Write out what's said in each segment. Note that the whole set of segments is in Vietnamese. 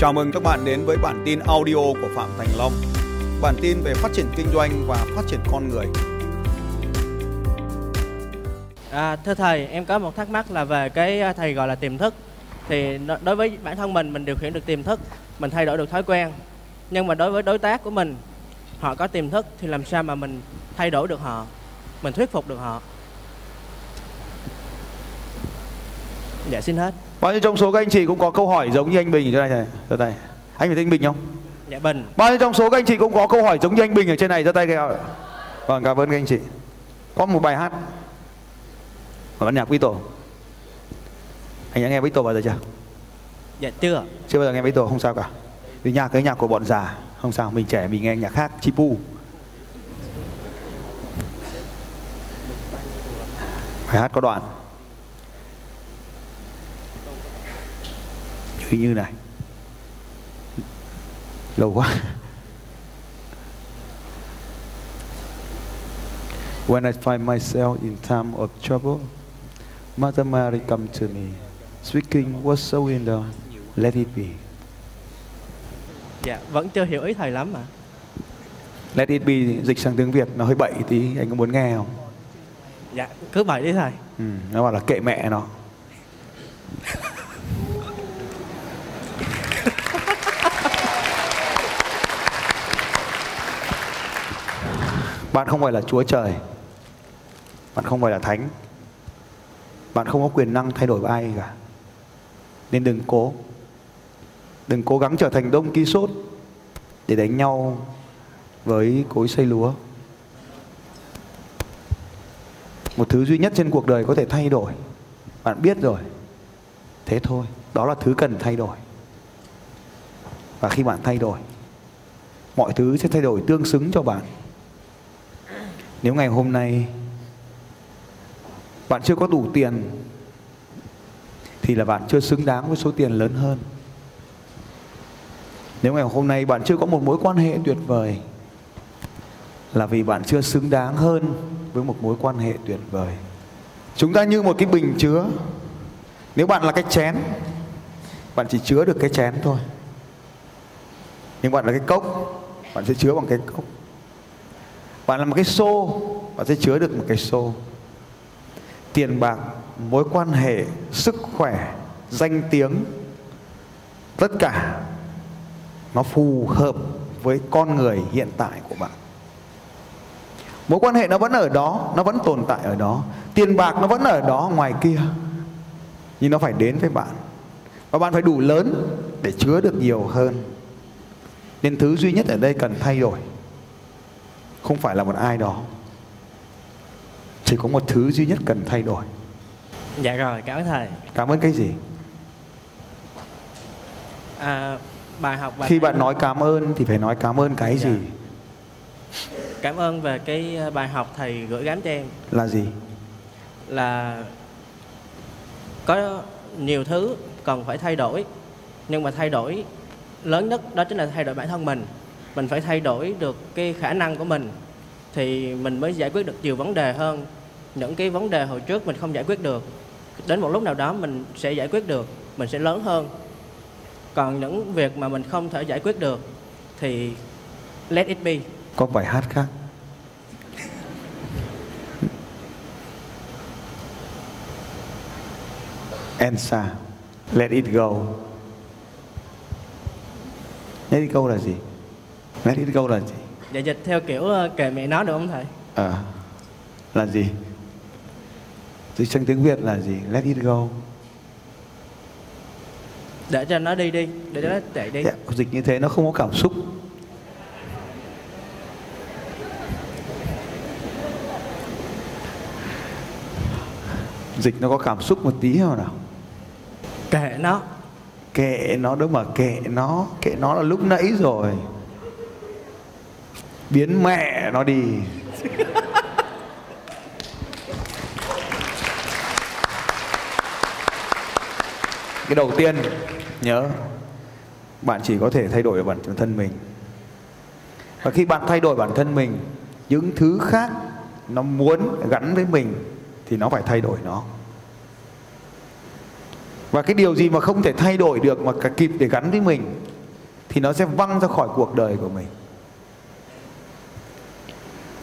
Chào mừng các bạn đến với bản tin audio của Phạm Thành Long. Bản tin về phát triển kinh doanh và phát triển con người. Thưa thầy, em có một thắc mắc là về cái thầy gọi là tiềm thức. Thì đối với bản thân mình điều khiển được tiềm thức, mình thay đổi được thói quen. Nhưng mà đối với đối tác của mình, họ có tiềm thức thì làm sao mà mình thay đổi được họ, mình thuyết phục được họ? Dạ xin hết. Bao nhiêu trong số các anh chị cũng có câu hỏi giống như anh Bình ở trên này? Giơ tay. Anh phải tên Bình không? Dạ Bình. Bao nhiêu trong số các anh chị cũng có câu hỏi giống như anh Bình ở trên này? Giơ tay kìa. Vâng, cảm ơn các anh chị. Có một bài hát của ban nhạc Vitor. Anh đã nghe Vitor bao giờ chưa? Dạ chưa. Chưa bao giờ nghe Vitor, không sao cả. Vì nhạc cái nhạc của bọn già, không sao, mình trẻ mình nghe nhạc khác, Chipu. Bài hát có đoạn như này lâu quá. When I find myself in time of trouble, Mother Mary come to me, speaking whatsoever, let it be. Dạ, vẫn chưa hiểu ý thầy lắm mà. Let it be dịch sang tiếng Việt nó hơi bậy tí, anh có muốn nghe không? Dạ, cứ bậy đi thầy. Nó bảo là kệ mẹ nó. Bạn không phải là Chúa Trời, bạn không phải là Thánh, bạn không có quyền năng thay đổi ai cả. Nên đừng cố gắng trở thành Don Quixote để đánh nhau với cối xay lúa. Một thứ duy nhất trên cuộc đời có thể thay đổi, bạn biết rồi, thế thôi, đó là thứ cần thay đổi. Và khi bạn thay đổi, mọi thứ sẽ thay đổi tương xứng cho bạn. Nếu ngày hôm nay bạn chưa có đủ tiền thì là bạn chưa xứng đáng với số tiền lớn hơn. Nếu ngày hôm nay bạn chưa có một mối quan hệ tuyệt vời là vì bạn chưa xứng đáng hơn với một mối quan hệ tuyệt vời. Chúng ta như một cái bình chứa. Nếu bạn là cái chén, bạn chỉ chứa được cái chén thôi. Nhưng bạn là cái cốc, bạn sẽ chứa bằng cái cốc. Bạn là một cái xô, bạn sẽ chứa được một cái xô. Tiền bạc, mối quan hệ, sức khỏe, danh tiếng, tất cả nó phù hợp với con người hiện tại của bạn. Mối quan hệ nó vẫn ở đó, nó vẫn tồn tại ở đó. Tiền bạc nó vẫn ở đó ngoài kia, nhưng nó phải đến với bạn. Và bạn phải đủ lớn để chứa được nhiều hơn. Nên thứ duy nhất ở đây cần thay đổi không phải là một ai đó, chỉ có một thứ duy nhất cần thay đổi. Dạ rồi, cảm ơn thầy. Cảm ơn cái gì? Bài học. Khi bạn nói cảm ơn thì phải nói cảm ơn cái gì? Cảm ơn về cái bài học thầy gửi gắm cho em. Là gì? Là có nhiều thứ cần phải thay đổi, nhưng mà thay đổi lớn nhất đó chính là thay đổi bản thân mình. Mình phải thay đổi được cái khả năng của mình thì mình mới giải quyết được nhiều vấn đề hơn. Những cái vấn đề hồi trước mình không giải quyết được, đến một lúc nào đó mình sẽ giải quyết được, mình sẽ lớn hơn. Còn những việc mà mình không thể giải quyết được thì let it be. Có bài hát khác. Elsa, let it go. Let it go là gì? Let it go là gì? Dạ dịch theo kiểu kệ mẹ nó được không thầy? Là gì? Dịch sang tiếng Việt là gì? Let it go. Để cho nó đi đi, để cho nó chạy đi. Dạ, dịch như thế nó không có cảm xúc. Dịch nó có cảm xúc một tí nào nào. Kệ nó. Kệ nó, đúng mà, kệ nó là lúc nãy rồi. Biến mẹ nó đi. Cái đầu tiên, nhớ, bạn chỉ có thể thay đổi bản thân mình. Và khi bạn thay đổi bản thân mình, những thứ khác nó muốn gắn với mình thì nó phải thay đổi nó. Và cái điều gì mà không thể thay đổi được mà cả kịp để gắn với mình thì nó sẽ văng ra khỏi cuộc đời của mình.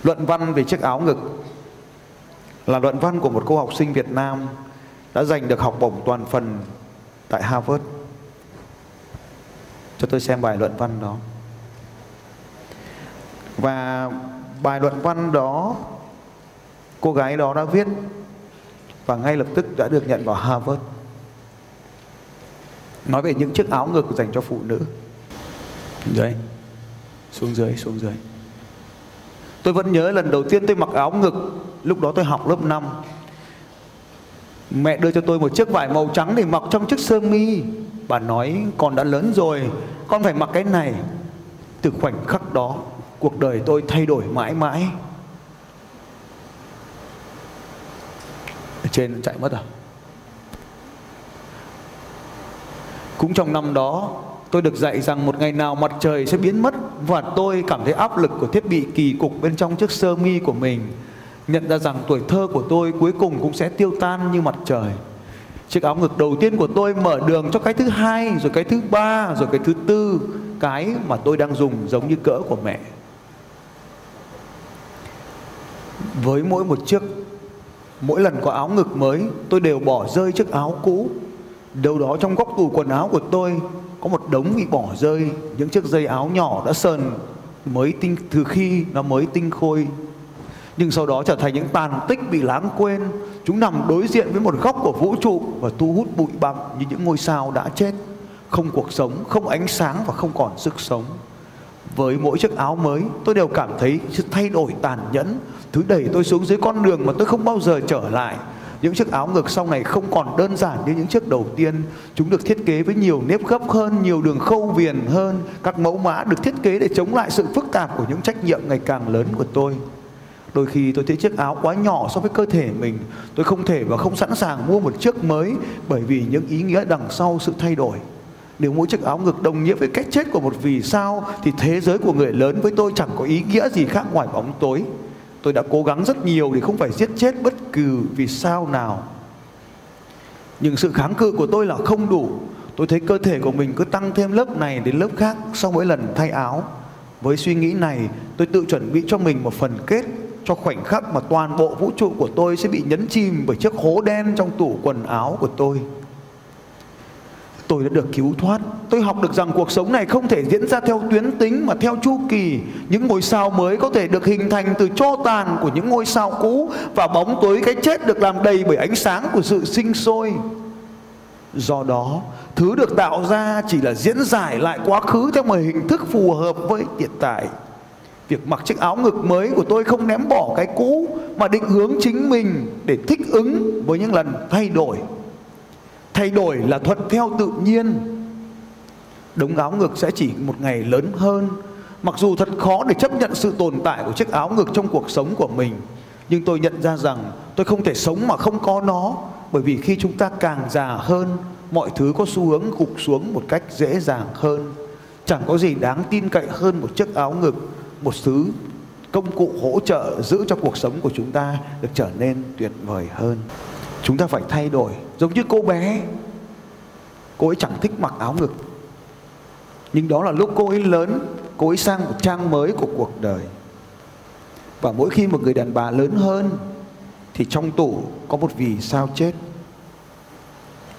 Luận văn về chiếc áo ngực là luận văn của một cô học sinh Việt Nam đã giành được học bổng toàn phần tại Harvard. Cho tôi xem bài luận văn đó. Và bài luận văn đó, cô gái đó đã viết và ngay lập tức đã được nhận vào Harvard. Nói về những chiếc áo ngực dành cho phụ nữ. Đấy, xuống dưới. Tôi vẫn nhớ lần đầu tiên tôi mặc áo ngực, lúc đó tôi học lớp 5. Mẹ đưa cho tôi một chiếc vải màu trắng để mặc trong chiếc sơ mi. Bà nói con đã lớn rồi, con phải mặc cái này. Từ khoảnh khắc đó, cuộc đời tôi thay đổi mãi mãi. Ở trên chạy mất à? Cũng trong năm đó, tôi được dạy rằng một ngày nào mặt trời sẽ biến mất, và tôi cảm thấy áp lực của thiết bị kỳ cục bên trong chiếc sơ mi của mình. Nhận ra rằng tuổi thơ của tôi cuối cùng cũng sẽ tiêu tan như mặt trời. Chiếc áo ngực đầu tiên của tôi mở đường cho cái thứ hai, rồi cái thứ ba, rồi cái thứ tư. Cái mà tôi đang dùng giống như cỡ của mẹ. Với mỗi một chiếc, mỗi lần có áo ngực mới, tôi đều bỏ rơi chiếc áo cũ. Đâu đó trong góc tủ quần áo của tôi có một đống bị bỏ rơi những chiếc dây áo nhỏ đã sờn từ khi nó mới tinh khôi, nhưng sau đó trở thành những tàn tích bị lãng quên. Chúng nằm đối diện với một góc của vũ trụ và thu hút bụi bặm như những ngôi sao đã chết. Không cuộc sống, không ánh sáng và không còn sức sống. Với mỗi chiếc áo mới, tôi đều cảm thấy sự thay đổi tàn nhẫn. Thứ đẩy tôi xuống dưới con đường mà tôi không bao giờ trở lại. Những chiếc áo ngực sau này không còn đơn giản như những chiếc đầu tiên. Chúng được thiết kế với nhiều nếp gấp hơn, nhiều đường khâu viền hơn. Các mẫu mã được thiết kế để chống lại sự phức tạp của những trách nhiệm ngày càng lớn của tôi. Đôi khi tôi thấy chiếc áo quá nhỏ so với cơ thể mình. Tôi không thể và không sẵn sàng mua một chiếc mới, bởi vì những ý nghĩa đằng sau sự thay đổi. Nếu mỗi chiếc áo ngực đồng nghĩa với cách chết của một vì sao, thì thế giới của người lớn với tôi chẳng có ý nghĩa gì khác ngoài bóng tối. Tôi đã cố gắng rất nhiều để không phải giết chết bất cứ vì sao nào, nhưng sự kháng cự của tôi là không đủ. Tôi thấy cơ thể của mình cứ tăng thêm lớp này đến lớp khác sau mỗi lần thay áo. Với suy nghĩ này, tôi tự chuẩn bị cho mình một phần kết cho khoảnh khắc mà toàn bộ vũ trụ của tôi sẽ bị nhấn chìm bởi chiếc hố đen trong tủ quần áo của tôi. Tôi đã được cứu thoát. Tôi học được rằng cuộc sống này không thể diễn ra theo tuyến tính mà theo chu kỳ. Những ngôi sao mới có thể được hình thành từ tro tàn của những ngôi sao cũ, và bóng tối cái chết được làm đầy bởi ánh sáng của sự sinh sôi. Do đó, thứ được tạo ra chỉ là diễn giải lại quá khứ theo một hình thức phù hợp với hiện tại. Việc mặc chiếc áo ngực mới của tôi không ném bỏ cái cũ, mà định hướng chính mình để thích ứng với những lần thay đổi. Thay đổi là thuận theo tự nhiên. Đống áo ngực sẽ chỉ một ngày lớn hơn. Mặc dù thật khó để chấp nhận sự tồn tại của chiếc áo ngực trong cuộc sống của mình, nhưng tôi nhận ra rằng tôi không thể sống mà không có nó. Bởi vì khi chúng ta càng già hơn, mọi thứ có xu hướng gục xuống một cách dễ dàng hơn. Chẳng có gì đáng tin cậy hơn một chiếc áo ngực, một thứ công cụ hỗ trợ giữ cho cuộc sống của chúng ta được trở nên tuyệt vời hơn. Chúng ta phải thay đổi. Giống như cô bé, cô ấy chẳng thích mặc áo ngực, nhưng đó là lúc cô ấy lớn, cô ấy sang một trang mới của cuộc đời. Và mỗi khi một người đàn bà lớn hơn, thì trong tủ có một vì sao chết.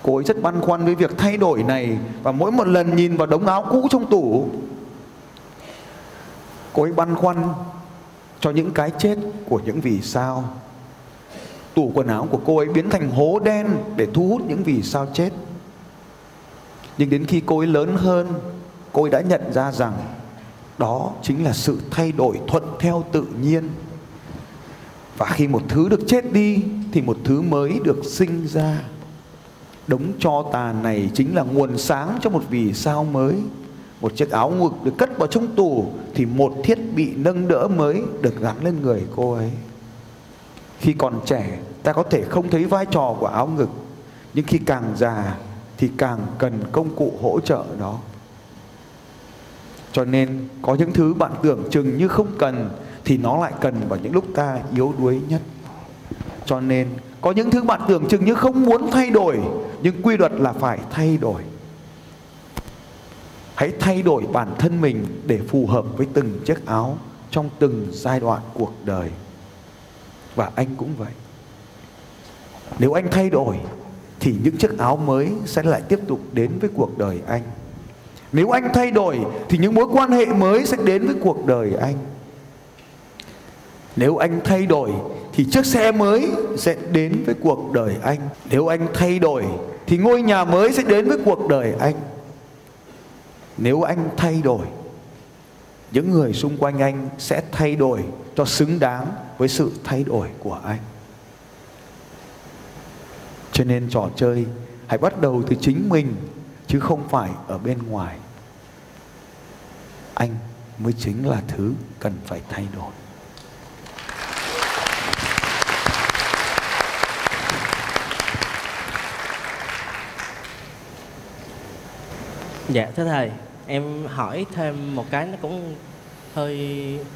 Cô ấy rất băn khoăn với việc thay đổi này, và mỗi một lần nhìn vào đống áo cũ trong tủ, cô ấy băn khoăn cho những cái chết của những vì sao. Tủ quần áo của cô ấy biến thành hố đen để thu hút những vì sao chết. Nhưng đến khi cô ấy lớn hơn, cô ấy đã nhận ra rằng đó chính là sự thay đổi thuận theo tự nhiên. Và khi một thứ được chết đi thì một thứ mới được sinh ra. Đống tro tàn này chính là nguồn sáng cho một vì sao mới. Một chiếc áo ngực được cất vào trong tủ thì một thiết bị nâng đỡ mới được gắn lên người cô ấy. Khi còn trẻ, ta có thể không thấy vai trò của áo ngực, nhưng khi càng già thì càng cần công cụ hỗ trợ đó. Cho nên có những thứ bạn tưởng chừng như không cần, thì nó lại cần vào những lúc ta yếu đuối nhất. Cho nên có những thứ bạn tưởng chừng như không muốn thay đổi, nhưng quy luật là phải thay đổi. Hãy thay đổi bản thân mình để phù hợp với từng chiếc áo trong từng giai đoạn cuộc đời. Và anh cũng vậy. Nếu anh thay đổi thì những chiếc áo mới sẽ lại tiếp tục đến với cuộc đời anh. Nếu anh thay đổi thì những mối quan hệ mới sẽ đến với cuộc đời anh. Nếu anh thay đổi thì chiếc xe mới sẽ đến với cuộc đời anh. Nếu anh thay đổi thì ngôi nhà mới sẽ đến với cuộc đời anh. Nếu anh thay đổi, những người xung quanh anh sẽ thay đổi cho xứng đáng với sự thay đổi của anh. Cho nên trò chơi hãy bắt đầu từ chính mình, chứ không phải ở bên ngoài. Anh mới chính là thứ cần phải thay đổi. Dạ thưa thầy, em hỏi thêm một cái nó cũng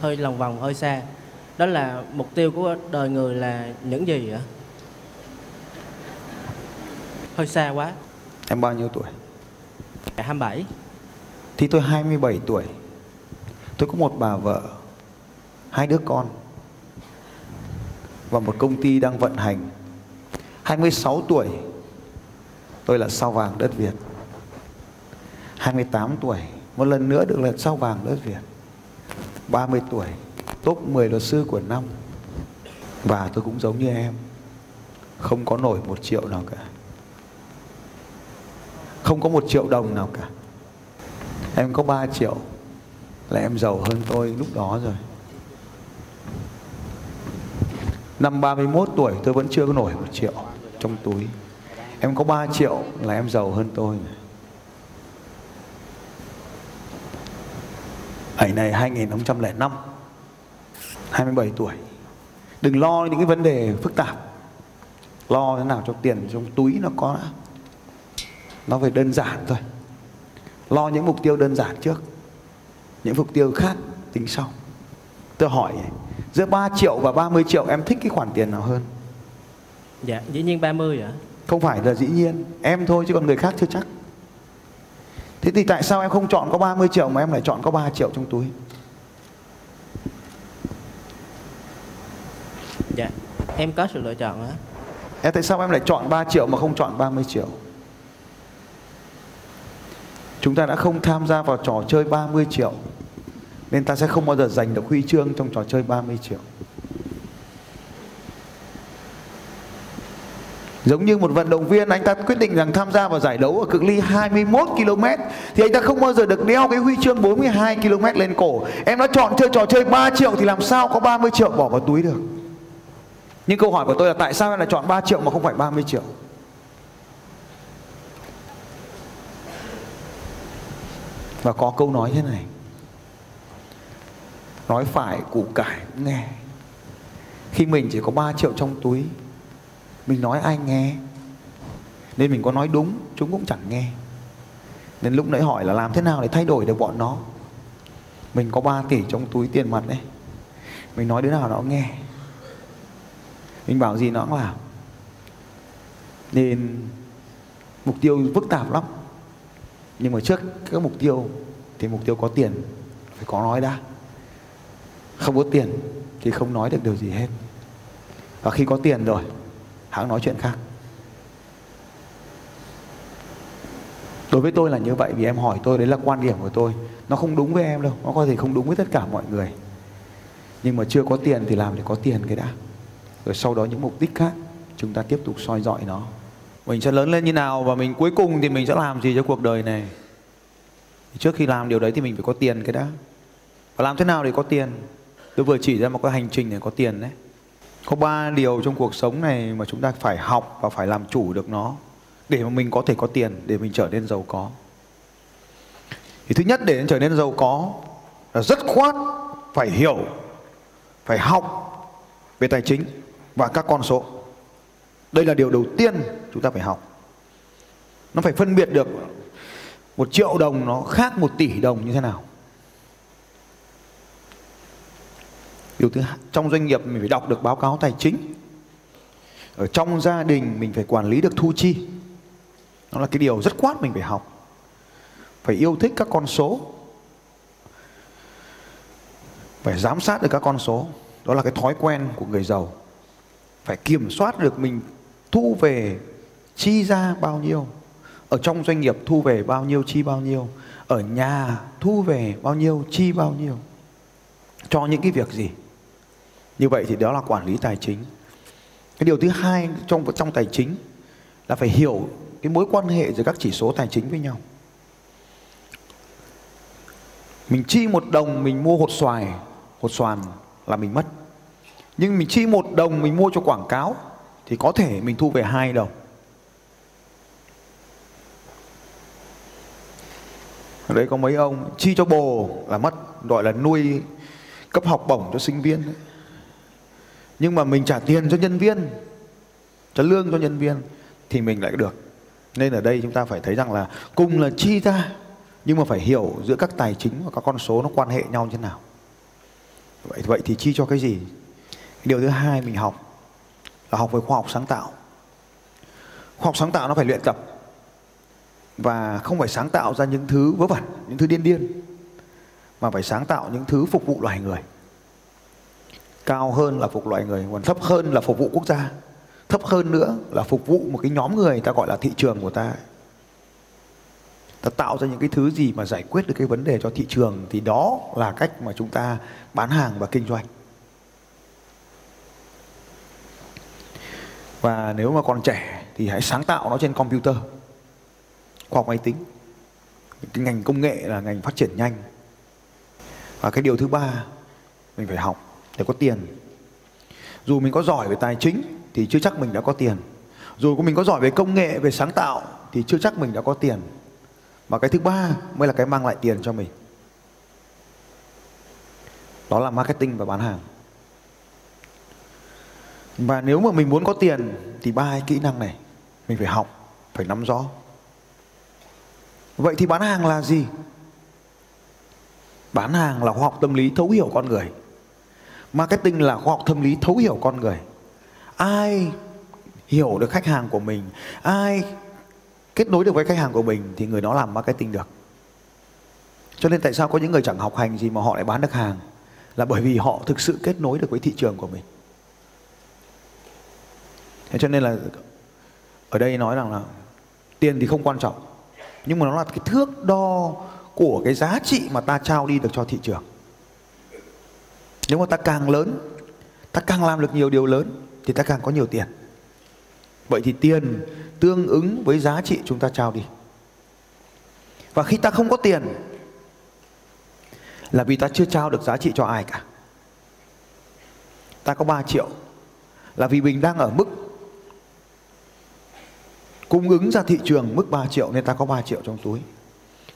hơi lòng vòng, hơi xa. Đó là mục tiêu của đời người là những gì ạ? Hơi xa quá. Em bao nhiêu tuổi? 27. Thì tôi 27 tuổi. Tôi có một bà vợ, 2 đứa con và một công ty đang vận hành. 26 tuổi tôi là sao vàng đất Việt. 28 tuổi một lần nữa được là sao vàng đất Việt. 30 tuổi top 10 luật sư của năm. Và tôi cũng giống như em, không có nổi 1 triệu nào cả, không có 1 triệu đồng nào cả. Em có 3 triệu là em giàu hơn tôi lúc đó rồi. Năm 31 tuổi tôi vẫn chưa có nổi 1 triệu trong túi. Em có 3 triệu là em giàu hơn tôi. Ảnh này 2005, 27 tuổi. Đừng lo những cái vấn đề phức tạp. Lo thế nào cho tiền trong túi nó có, nó phải đơn giản thôi. Lo những mục tiêu đơn giản trước, những mục tiêu khác tính sau. Tôi hỏi, giữa 3 triệu và 30 triệu em thích cái khoản tiền nào hơn? Dạ, dĩ nhiên 30 ạ. Không phải là dĩ nhiên, em thôi chứ còn người khác chưa chắc. Thế thì tại sao em không chọn có 30 triệu mà em lại chọn có 3 triệu trong túi? Dạ, em có sự lựa chọn á. Em tại sao em lại chọn 3 triệu mà không chọn 30 triệu? Chúng ta đã không tham gia vào trò chơi 30 triệu nên ta sẽ không bao giờ giành được huy chương trong trò chơi 30 triệu. Giống như một vận động viên, anh ta quyết định rằng tham gia vào giải đấu ở cự ly 21 km thì anh ta không bao giờ được đeo cái huy chương 42 km lên cổ. Em đã chọn chơi trò chơi 3 triệu thì làm sao có 30 triệu bỏ vào túi được? Nhưng câu hỏi của tôi là tại sao em lại chọn 3 triệu mà không phải 30 triệu? Và có câu nói thế này: nói phải củ cải nghe. Khi mình chỉ có 3 triệu trong túi, mình nói ai nghe? Nên mình có nói đúng, chúng cũng chẳng nghe. Nên lúc nãy hỏi là làm thế nào để thay đổi được bọn nó. Mình có 3 tỷ trong túi tiền mặt đấy, mình nói đứa nào nó nghe, mình bảo gì nó cũng làm. Nên mục tiêu phức tạp lắm. Nhưng mà trước các mục tiêu thì mục tiêu có tiền phải có nói đã. Không có tiền thì không nói được điều gì hết. Và khi có tiền rồi, hãng nói chuyện khác. Đối với tôi là như vậy, vì em hỏi tôi, đấy là quan điểm của tôi. Nó không đúng với em đâu, nó có thể không đúng với tất cả mọi người. Nhưng mà chưa có tiền thì làm để có tiền cái đã. Rồi sau đó những mục đích khác chúng ta tiếp tục soi dọi nó. Mình sẽ lớn lên như nào và mình cuối cùng thì mình sẽ làm gì cho cuộc đời này. Trước khi làm điều đấy thì mình phải có tiền cái đã. Và làm thế nào để có tiền? Tôi vừa chỉ ra một cái hành trình để có tiền đấy. Có 3 điều trong cuộc sống này mà chúng ta phải học và phải làm chủ được nó để mà mình có thể có tiền, để mình trở nên giàu có. Thì thứ nhất, để trở nên giàu có là dứt khoát phải hiểu, phải học về tài chính và các con số. Đây là điều đầu tiên chúng ta phải học. Nó phải phân biệt được 1 triệu đồng nó khác 1 tỷ đồng như thế nào. Điều thứ hai, trong doanh nghiệp mình phải đọc được báo cáo tài chính. Ở trong gia đình mình phải quản lý được thu chi. Nó là cái điều rất quát mình phải học. phải yêu thích các con số, phải giám sát được các con số. Đó là cái thói quen của người giàu. Phải kiểm soát được mình thu về, chi ra bao nhiêu. Ở trong doanh nghiệp thu về bao nhiêu, chi bao nhiêu. Ở nhà thu về bao nhiêu, chi bao nhiêu. Cho những cái việc gì. Như vậy thì đó là quản lý tài chính. Cái điều thứ hai trong tài chính là phải hiểu cái mối quan hệ giữa các chỉ số tài chính với nhau. Mình chi 1 đồng mình mua hột xoàn là mình mất. Nhưng mình chi 1 đồng mình mua cho quảng cáo thì có thể mình thu về 2 đồng. Ở đây có mấy ông chi cho bồ là mất, gọi là nuôi cấp học bổng cho sinh viên đấy. Nhưng mà mình trả tiền cho nhân viên, trả lương cho nhân viên thì mình lại được. Nên ở đây chúng ta phải thấy rằng là cùng là chi ra, nhưng mà phải hiểu giữa các tài chính và các con số nó quan hệ nhau như thế nào. Vậy thì chi cho cái gì? Điều thứ hai mình học là học về khoa học sáng tạo. Khoa học sáng tạo nó phải luyện tập. Và không phải sáng tạo ra những thứ vớ vẩn, những thứ điên điên, mà phải sáng tạo những thứ phục vụ loài người. Cao hơn là phục vụ loài người, còn thấp hơn là phục vụ quốc gia. Thấp hơn nữa là phục vụ một cái nhóm người ta gọi là thị trường của ta. Ta tạo ra những cái thứ gì mà giải quyết được cái vấn đề cho thị trường thì đó là cách mà chúng ta bán hàng và kinh doanh. Và nếu mà còn trẻ thì hãy sáng tạo nó trên computer, khoa học máy tính. Cái ngành công nghệ là ngành phát triển nhanh. Và cái điều thứ ba mình phải học để có tiền. Dù mình có giỏi về tài chính thì chưa chắc mình đã có tiền. Dù mình có giỏi về công nghệ, về sáng tạo thì chưa chắc mình đã có tiền. Mà cái thứ ba mới là cái mang lại tiền cho mình. Đó là marketing và bán hàng. Và nếu mà mình muốn có tiền thì 3 kỹ năng này mình phải học, phải nắm rõ. Vậy thì bán hàng là gì? Bán hàng là khoa học tâm lý thấu hiểu con người. Marketing là khoa học tâm lý thấu hiểu con người. Ai hiểu được khách hàng của mình, ai kết nối được với khách hàng của mình thì người đó làm marketing được. Cho nên tại sao có những người chẳng học hành gì mà họ lại bán được hàng? Là bởi vì họ thực sự kết nối được với thị trường của mình. Thế cho nên là ở đây nói rằng là tiền thì không quan trọng, nhưng mà nó là cái thước đo của cái giá trị mà ta trao đi được cho thị trường. Nếu mà ta càng lớn, ta càng làm được nhiều điều lớn thì ta càng có nhiều tiền. Vậy thì tiền tương ứng với giá trị chúng ta trao đi. Và khi ta không có tiền là vì ta chưa trao được giá trị cho ai cả. Ta có 3 triệu là vì mình đang ở mức cung ứng ra thị trường mức 3 triệu nên ta có 3 triệu trong túi.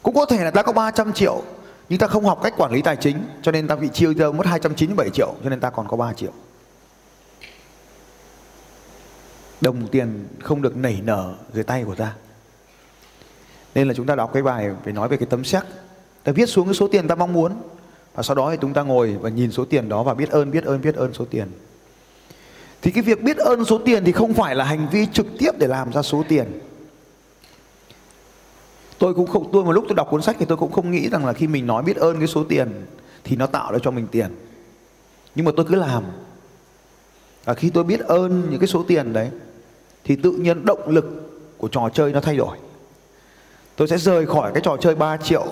Cũng có thể là ta có 300 triệu nhưng ta không học cách quản lý tài chính cho nên ta bị chia ra mất 297 triệu cho nên ta còn có 3 triệu. Đồng tiền không được nảy nở dưới tay của ta. Nên là chúng ta đọc cái bài phải nói về cái tấm séc. Ta viết xuống cái số tiền ta mong muốn. Và sau đó thì chúng ta ngồi và nhìn số tiền đó và biết ơn số tiền. Thì cái việc biết ơn số tiền thì không phải là hành vi trực tiếp để làm ra số tiền. Tôi một lúc tôi đọc cuốn sách thì tôi cũng không nghĩ rằng là khi mình nói biết ơn cái số tiền thì nó tạo ra cho mình tiền. Nhưng mà tôi cứ làm. Và khi tôi biết ơn những cái số tiền đấy thì tự nhiên động lực của trò chơi nó thay đổi. Tôi sẽ rời khỏi cái trò chơi 3 triệu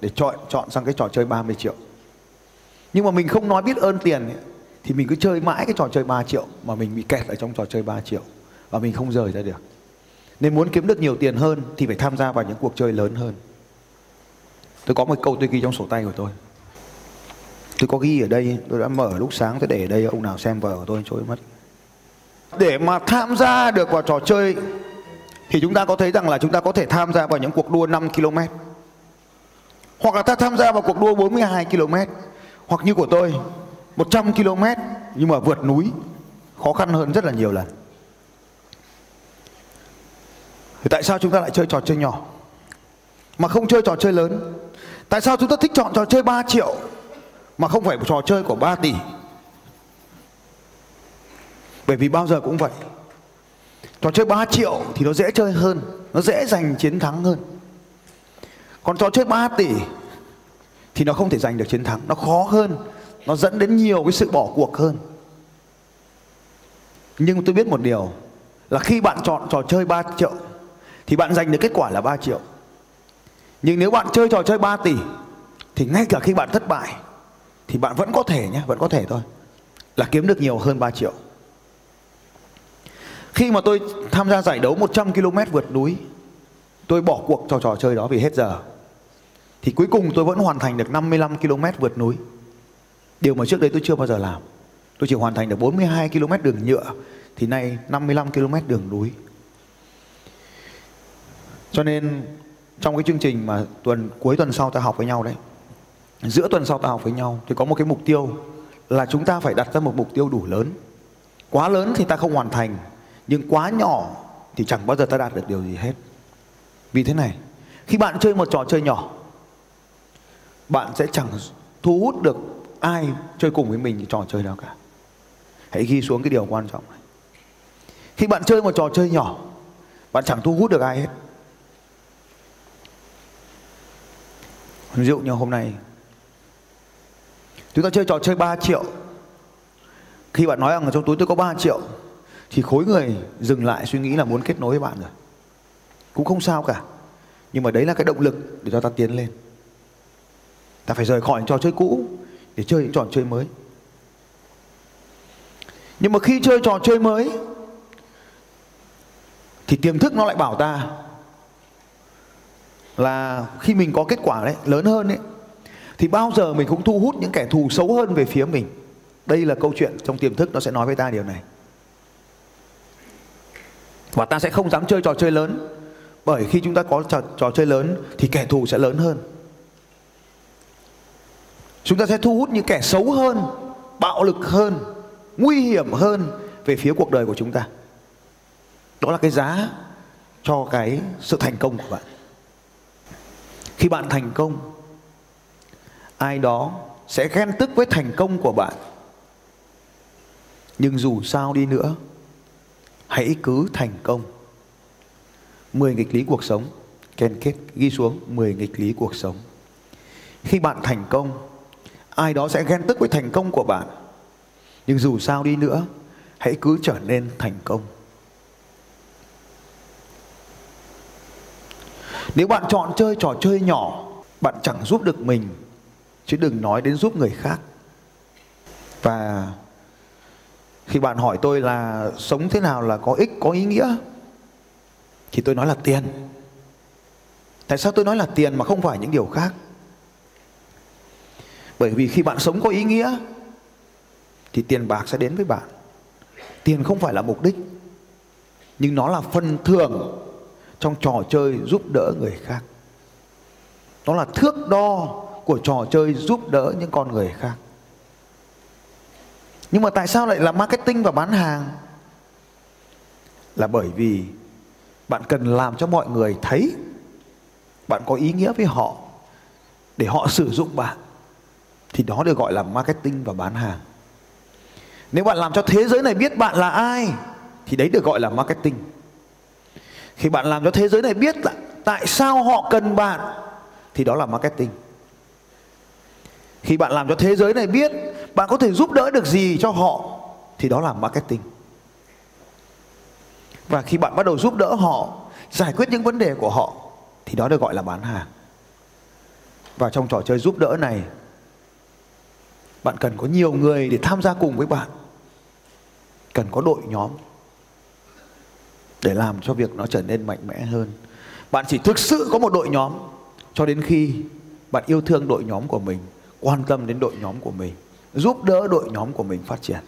để chọn sang cái trò chơi 30 triệu. Nhưng mà mình không nói biết ơn tiền thì mình cứ chơi mãi cái trò chơi 3 triệu mà mình bị kẹt ở trong trò chơi 3 triệu và mình không rời ra được. Nên muốn kiếm được nhiều tiền hơn thì phải tham gia vào những cuộc chơi lớn hơn. Tôi có một câu tôi ghi trong sổ tay của tôi. Tôi có ghi ở đây, tôi đã mở lúc sáng tôi để ở đây, ông nào xem vở của tôi trôi mất. Để mà tham gia được vào trò chơi thì chúng ta có thấy rằng là chúng ta có thể tham gia vào những cuộc đua 5 km. Hoặc là ta tham gia vào cuộc đua 42 km. Hoặc như của tôi, 100 km nhưng mà vượt núi khó khăn hơn rất là nhiều lần. Thì tại sao chúng ta lại chơi trò chơi nhỏ mà không chơi trò chơi lớn? Tại sao chúng ta thích chọn trò chơi 3 triệu mà không phải trò chơi của 3 tỷ? Bởi vì bao giờ cũng vậy. Trò chơi 3 triệu thì nó dễ chơi hơn, nó dễ giành chiến thắng hơn. Còn chó chơi 3 tỷ thì nó không thể giành được chiến thắng, nó khó hơn, nó dẫn đến nhiều cái sự bỏ cuộc hơn. Nhưng tôi biết một điều là khi bạn chọn trò chơi 3 triệu thì bạn giành được kết quả là 3 triệu. Nhưng nếu bạn chơi trò chơi 3 tỷ thì ngay cả khi bạn thất bại thì bạn vẫn có thể nhé, vẫn có thể thôi, là kiếm được nhiều hơn 3 triệu. Khi mà tôi tham gia giải đấu 100 km vượt núi, tôi bỏ cuộc cho trò chơi đó vì hết giờ. Thì cuối cùng tôi vẫn hoàn thành được 55 km vượt núi. Điều mà trước đây tôi chưa bao giờ làm. Tôi chỉ hoàn thành được 42 km đường nhựa, thì nay 55 km đường núi. Cho nên trong cái chương trình mà cuối tuần sau ta học với nhau đấy, giữa tuần sau ta học với nhau, thì có một cái mục tiêu là chúng ta phải đặt ra một mục tiêu đủ lớn. Quá lớn thì ta không hoàn thành, nhưng quá nhỏ thì chẳng bao giờ ta đạt được điều gì hết. Vì thế này, khi bạn chơi một trò chơi nhỏ, bạn sẽ chẳng thu hút được ai chơi cùng với mình trò chơi nào cả. Hãy ghi xuống cái điều quan trọng này. Khi bạn chơi một trò chơi nhỏ, bạn chẳng thu hút được ai hết. Ví dụ như hôm nay chúng ta chơi trò chơi 3 triệu. Khi bạn nói rằng trong túi tôi có 3 triệu thì khối người dừng lại suy nghĩ là muốn kết nối với bạn rồi. Cũng không sao cả. Nhưng mà đấy là cái động lực để cho ta tiến lên. Ta phải rời khỏi những trò chơi cũ để chơi những trò chơi mới. Nhưng mà khi chơi trò chơi mới thì tiềm thức nó lại bảo ta là khi mình có kết quả đấy, lớn hơn đấy, thì bao giờ mình cũng thu hút những kẻ thù xấu hơn về phía mình. Đây là câu chuyện trong tiềm thức nó sẽ nói với ta điều này. Và ta sẽ không dám chơi trò chơi lớn, bởi khi chúng ta có trò chơi lớn thì kẻ thù sẽ lớn hơn. Chúng ta sẽ thu hút những kẻ xấu hơn, bạo lực hơn, nguy hiểm hơn về phía cuộc đời của chúng ta. Đó là cái giá cho cái sự thành công của bạn. Khi bạn thành công, ai đó sẽ ghen tức với thành công của bạn. Nhưng dù sao đi nữa, hãy cứ thành công. 10 nghịch lý cuộc sống. Ken kết ghi xuống 10 nghịch lý cuộc sống. Khi bạn thành công, ai đó sẽ ghen tức với thành công của bạn. Nhưng dù sao đi nữa, hãy cứ trở nên thành công. Nếu bạn chọn chơi trò chơi nhỏ, bạn chẳng giúp được mình, chứ đừng nói đến giúp người khác. Và khi bạn hỏi tôi là sống thế nào là có ích, có ý nghĩa, thì tôi nói là tiền. Tại sao tôi nói là tiền mà không phải những điều khác? Bởi vì khi bạn sống có ý nghĩa thì tiền bạc sẽ đến với bạn. Tiền không phải là mục đích, nhưng nó là phần thưởng trong trò chơi giúp đỡ người khác. Nó là thước đo của trò chơi giúp đỡ những con người khác. Nhưng mà tại sao lại là marketing và bán hàng? Là bởi vì bạn cần làm cho mọi người thấy bạn có ý nghĩa với họ để họ sử dụng bạn. Thì đó được gọi là marketing và bán hàng. Nếu bạn làm cho thế giới này biết bạn là ai thì đấy được gọi là marketing. Khi bạn làm cho thế giới này biết là tại sao họ cần bạn thì đó là marketing. Khi bạn làm cho thế giới này biết bạn có thể giúp đỡ được gì cho họ thì đó là marketing. Và khi bạn bắt đầu giúp đỡ họ, giải quyết những vấn đề của họ thì đó được gọi là bán hàng. Và trong trò chơi giúp đỡ này, bạn cần có nhiều người để tham gia cùng với bạn. Cần có đội nhóm để làm cho việc nó trở nên mạnh mẽ hơn. Bạn chỉ thực sự có một đội nhóm cho đến khi bạn yêu thương đội nhóm của mình, quan tâm đến đội nhóm của mình, giúp đỡ đội nhóm của mình phát triển.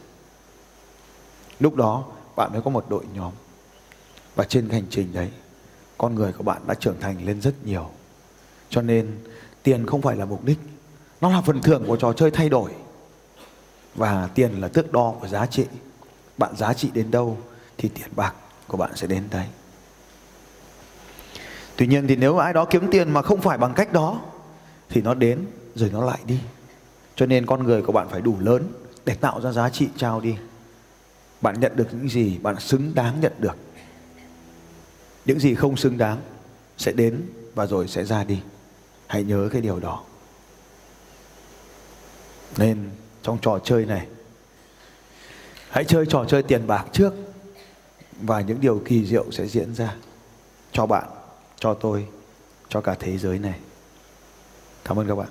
Lúc đó bạn mới có một đội nhóm. Và trên hành trình đấy, con người của bạn đã trưởng thành lên rất nhiều. Cho nên tiền không phải là mục đích, nó là phần thưởng của trò chơi thay đổi. Và tiền là thước đo của giá trị. Bạn giá trị đến đâu thì tiền bạc của bạn sẽ đến đấy. Tuy nhiên thì nếu ai đó kiếm tiền mà không phải bằng cách đó thì nó đến rồi nó lại đi. Cho nên con người của bạn phải đủ lớn để tạo ra giá trị trao đi. Bạn nhận được những gì bạn xứng đáng nhận được. Những gì không xứng đáng sẽ đến và rồi sẽ ra đi. Hãy nhớ cái điều đó. Nên trong trò chơi này, hãy chơi trò chơi tiền bạc trước, và những điều kỳ diệu sẽ diễn ra cho bạn, cho tôi, cho cả thế giới này. Cảm ơn các bạn.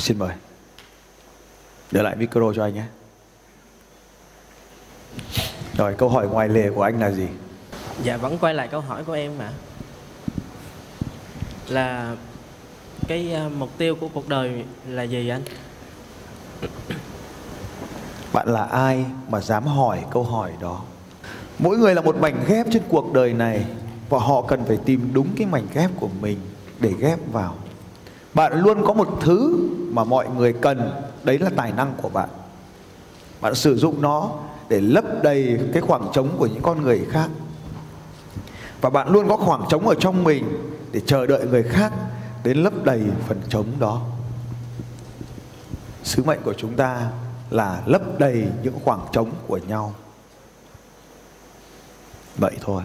Xin mời. Để lại micro cho anh nhé. Rồi, câu hỏi ngoài lề của anh là gì? Dạ, vẫn quay lại câu hỏi của em mà. Là cái mục tiêu của cuộc đời là gì anh? Bạn là ai mà dám hỏi câu hỏi đó? Mỗi người là một mảnh ghép trên cuộc đời này, và họ cần phải tìm đúng cái mảnh ghép của mình để ghép vào. Bạn luôn có một thứ mà mọi người cần, đấy là tài năng của bạn. Bạn sử dụng nó để lấp đầy cái khoảng trống của những con người khác. Và bạn luôn có khoảng trống ở trong mình để chờ đợi người khác đến lấp đầy phần trống đó. Sứ mệnh của chúng ta là lấp đầy những khoảng trống của nhau. Vậy thôi.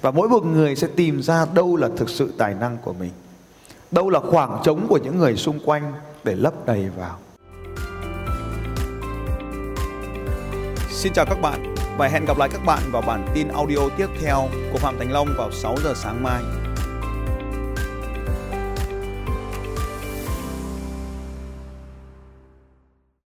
Và mỗi một người sẽ tìm ra đâu là thực sự tài năng của mình, đâu là khoảng trống của những người xung quanh để lấp đầy vào. Xin chào các bạn và hẹn gặp lại các bạn vào bản tin audio tiếp theo của Phạm Thành Long vào 6 giờ sáng mai.